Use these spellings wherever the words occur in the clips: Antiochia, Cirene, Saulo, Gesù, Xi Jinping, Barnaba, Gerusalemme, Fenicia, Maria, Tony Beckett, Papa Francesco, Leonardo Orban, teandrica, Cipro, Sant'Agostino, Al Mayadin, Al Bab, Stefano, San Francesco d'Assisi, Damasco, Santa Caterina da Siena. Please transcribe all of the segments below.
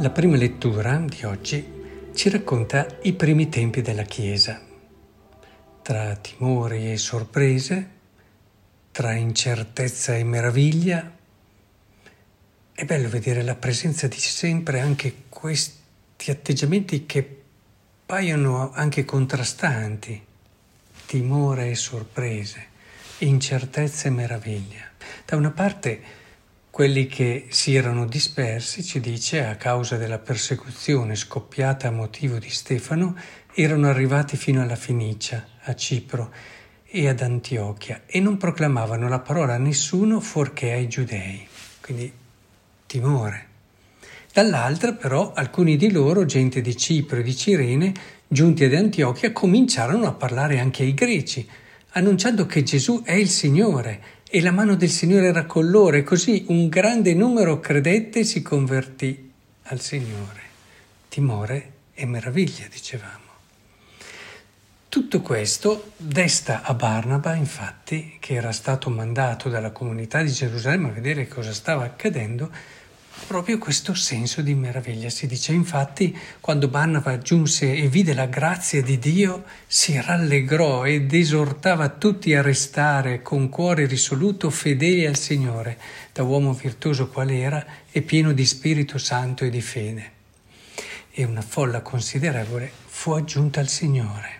La prima lettura di oggi ci racconta i primi tempi della Chiesa. Tra timori e sorprese, tra incertezza e meraviglia, è bello vedere la presenza di sempre anche questi atteggiamenti che paiono anche contrastanti. Timore e sorprese, incertezza e meraviglia. Da una parte quelli che si erano dispersi, ci dice, a causa della persecuzione scoppiata a motivo di Stefano, erano arrivati fino alla Fenicia, a Cipro e ad Antiochia e non proclamavano la parola a nessuno fuorché ai giudei. Quindi timore. Dall'altra però alcuni di loro, gente di Cipro e di Cirene, giunti ad Antiochia, cominciarono a parlare anche ai greci, annunciando che Gesù è il Signore. E la mano del Signore era con loro, e così un grande numero credette e si convertì al Signore. Timore e meraviglia, dicevamo. Tutto questo desta a Barnaba, infatti, che era stato mandato dalla comunità di Gerusalemme a vedere cosa stava accadendo, proprio questo senso di meraviglia. Si dice, infatti, quando Barnaba giunse e vide la grazia di Dio, si rallegrò ed esortava tutti a restare con cuore risoluto fedeli al Signore, da uomo virtuoso qual era e pieno di Spirito Santo e di fede. E una folla considerevole fu aggiunta al Signore.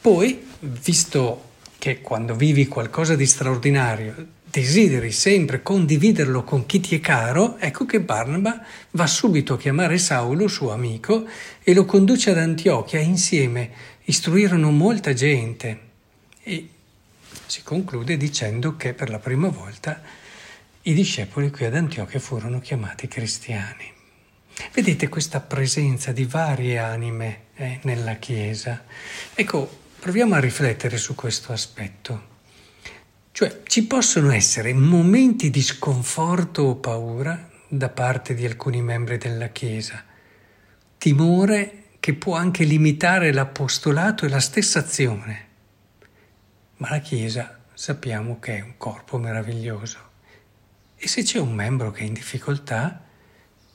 Poi, visto che quando vivi qualcosa di straordinario desideri sempre condividerlo con chi ti è caro, ecco che Barnaba va subito a chiamare Saulo, suo amico, e lo conduce ad Antiochia. Insieme istruirono molta gente e si conclude dicendo che per la prima volta i discepoli qui ad Antiochia furono chiamati cristiani. Vedete questa presenza di varie anime nella Chiesa? Ecco, proviamo a riflettere su questo aspetto. Cioè, ci possono essere momenti di sconforto o paura da parte di alcuni membri della Chiesa, timore che può anche limitare l'apostolato e la stessa azione. Ma la Chiesa sappiamo che è un corpo meraviglioso e se c'è un membro che è in difficoltà,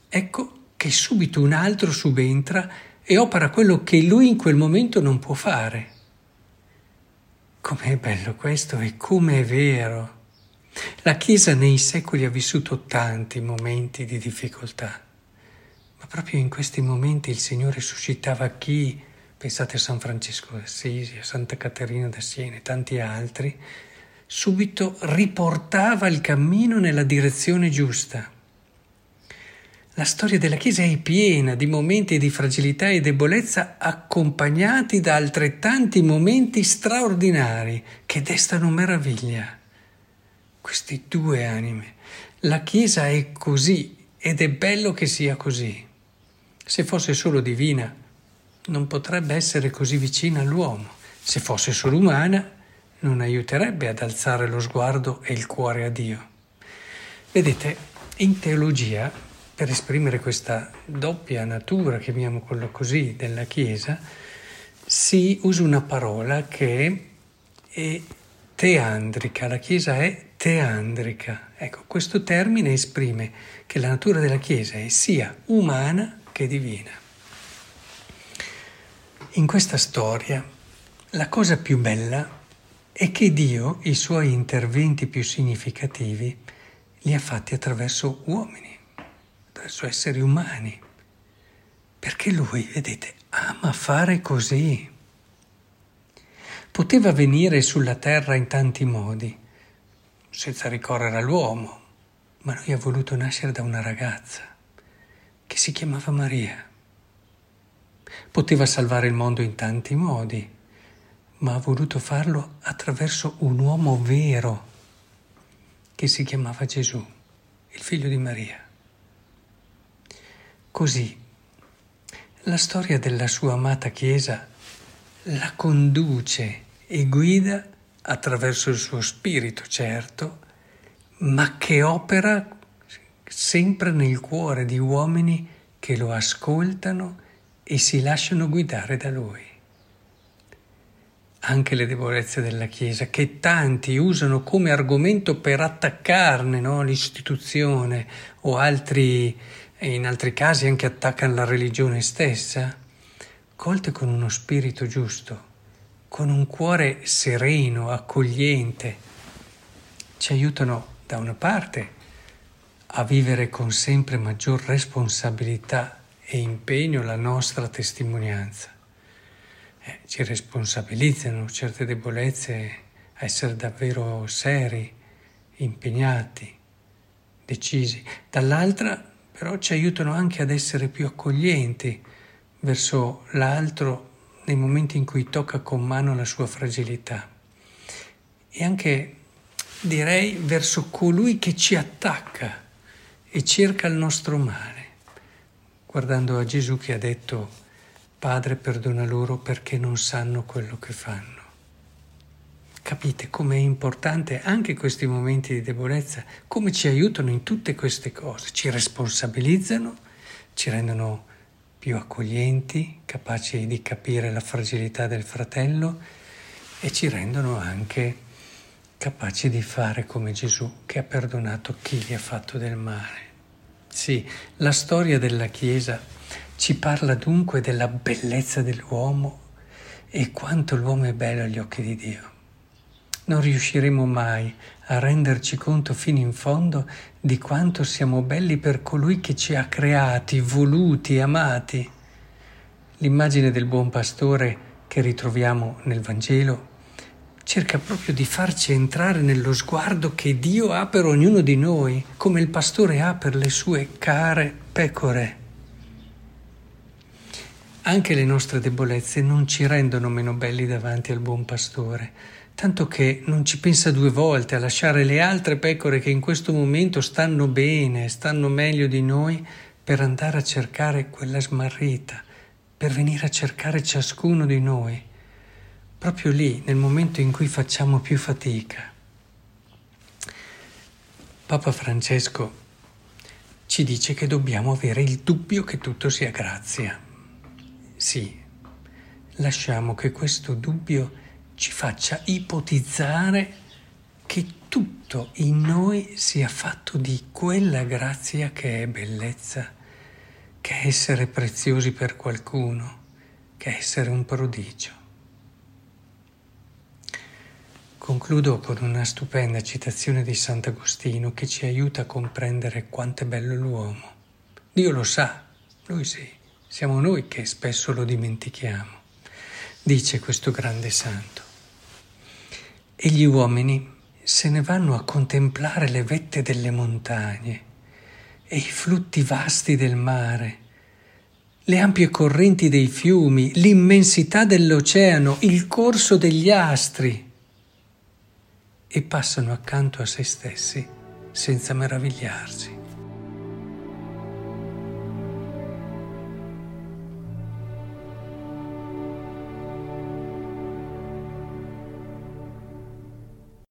ecco che subito un altro subentra e opera quello che lui in quel momento non può fare. Com'è bello questo e com'è vero. La Chiesa nei secoli ha vissuto tanti momenti di difficoltà, ma proprio in questi momenti il Signore suscitava chi, pensate a San Francesco d'Assisi, a Santa Caterina da Siena e tanti altri, subito riportava il cammino nella direzione giusta. La storia della Chiesa è piena di momenti di fragilità e debolezza accompagnati da altrettanti momenti straordinari che destano meraviglia. Queste due anime. La Chiesa è così ed è bello che sia così. Se fosse solo divina, non potrebbe essere così vicina all'uomo. Se fosse solo umana, non aiuterebbe ad alzare lo sguardo e il cuore a Dio. Vedete, in teologia, per esprimere questa doppia natura, chiamiamola così, della Chiesa, si usa una parola che è teandrica. La Chiesa è teandrica. Ecco, questo termine esprime che la natura della Chiesa è sia umana che divina. In questa storia la cosa più bella è che Dio i suoi interventi più significativi li ha fatti attraverso uomini, verso esseri umani, perché lui, vedete, ama fare così. Poteva venire sulla terra in tanti modi, senza ricorrere all'uomo, ma lui ha voluto nascere da una ragazza che si chiamava Maria. Poteva salvare il mondo in tanti modi, ma ha voluto farlo attraverso un uomo vero che si chiamava Gesù, il figlio di Maria. Così, la storia della sua amata Chiesa la conduce e guida attraverso il suo spirito, certo, ma che opera sempre nel cuore di uomini che lo ascoltano e si lasciano guidare da lui. Anche le debolezze della Chiesa, che tanti usano come argomento per attaccarne, no? L'istituzione o altri e in altri casi anche attaccano la religione stessa, colte con uno spirito giusto, con un cuore sereno, accogliente, ci aiutano da una parte a vivere con sempre maggior responsabilità e impegno la nostra testimonianza. Ci responsabilizzano certe debolezze, a essere davvero seri, impegnati, decisi. Dall'altra però ci aiutano anche ad essere più accoglienti verso l'altro nei momenti in cui tocca con mano la sua fragilità e anche, direi, verso colui che ci attacca e cerca il nostro male, guardando a Gesù che ha detto: Padre, perdona loro perché non sanno quello che fanno. Capite com'è importante anche questi momenti di debolezza, come ci aiutano in tutte queste cose, ci responsabilizzano, ci rendono più accoglienti, capaci di capire la fragilità del fratello e ci rendono anche capaci di fare come Gesù che ha perdonato chi gli ha fatto del male. Sì, la storia della Chiesa ci parla dunque della bellezza dell'uomo e quanto l'uomo è bello agli occhi di Dio. Non riusciremo mai a renderci conto fino in fondo di quanto siamo belli per colui che ci ha creati, voluti, amati. L'immagine del buon pastore che ritroviamo nel Vangelo cerca proprio di farci entrare nello sguardo che Dio ha per ognuno di noi, come il pastore ha per le sue care pecore. Anche le nostre debolezze non ci rendono meno belli davanti al buon pastore, tanto che non ci pensa due volte a lasciare le altre pecore che in questo momento stanno bene, stanno meglio di noi, per andare a cercare quella smarrita, per venire a cercare ciascuno di noi, proprio lì, nel momento in cui facciamo più fatica. Papa Francesco ci dice che dobbiamo avere il dubbio che tutto sia grazia. Sì, lasciamo che questo dubbio ci faccia ipotizzare che tutto in noi sia fatto di quella grazia che è bellezza, che è essere preziosi per qualcuno, che è essere un prodigio. Concludo con una stupenda citazione di Sant'Agostino che ci aiuta a comprendere quanto è bello l'uomo. Dio lo sa, lui sì, siamo noi che spesso lo dimentichiamo. Dice questo grande santo: e gli uomini se ne vanno a contemplare le vette delle montagne e i flutti vasti del mare, le ampie correnti dei fiumi, l'immensità dell'oceano, il corso degli astri, e passano accanto a se stessi senza meravigliarsi.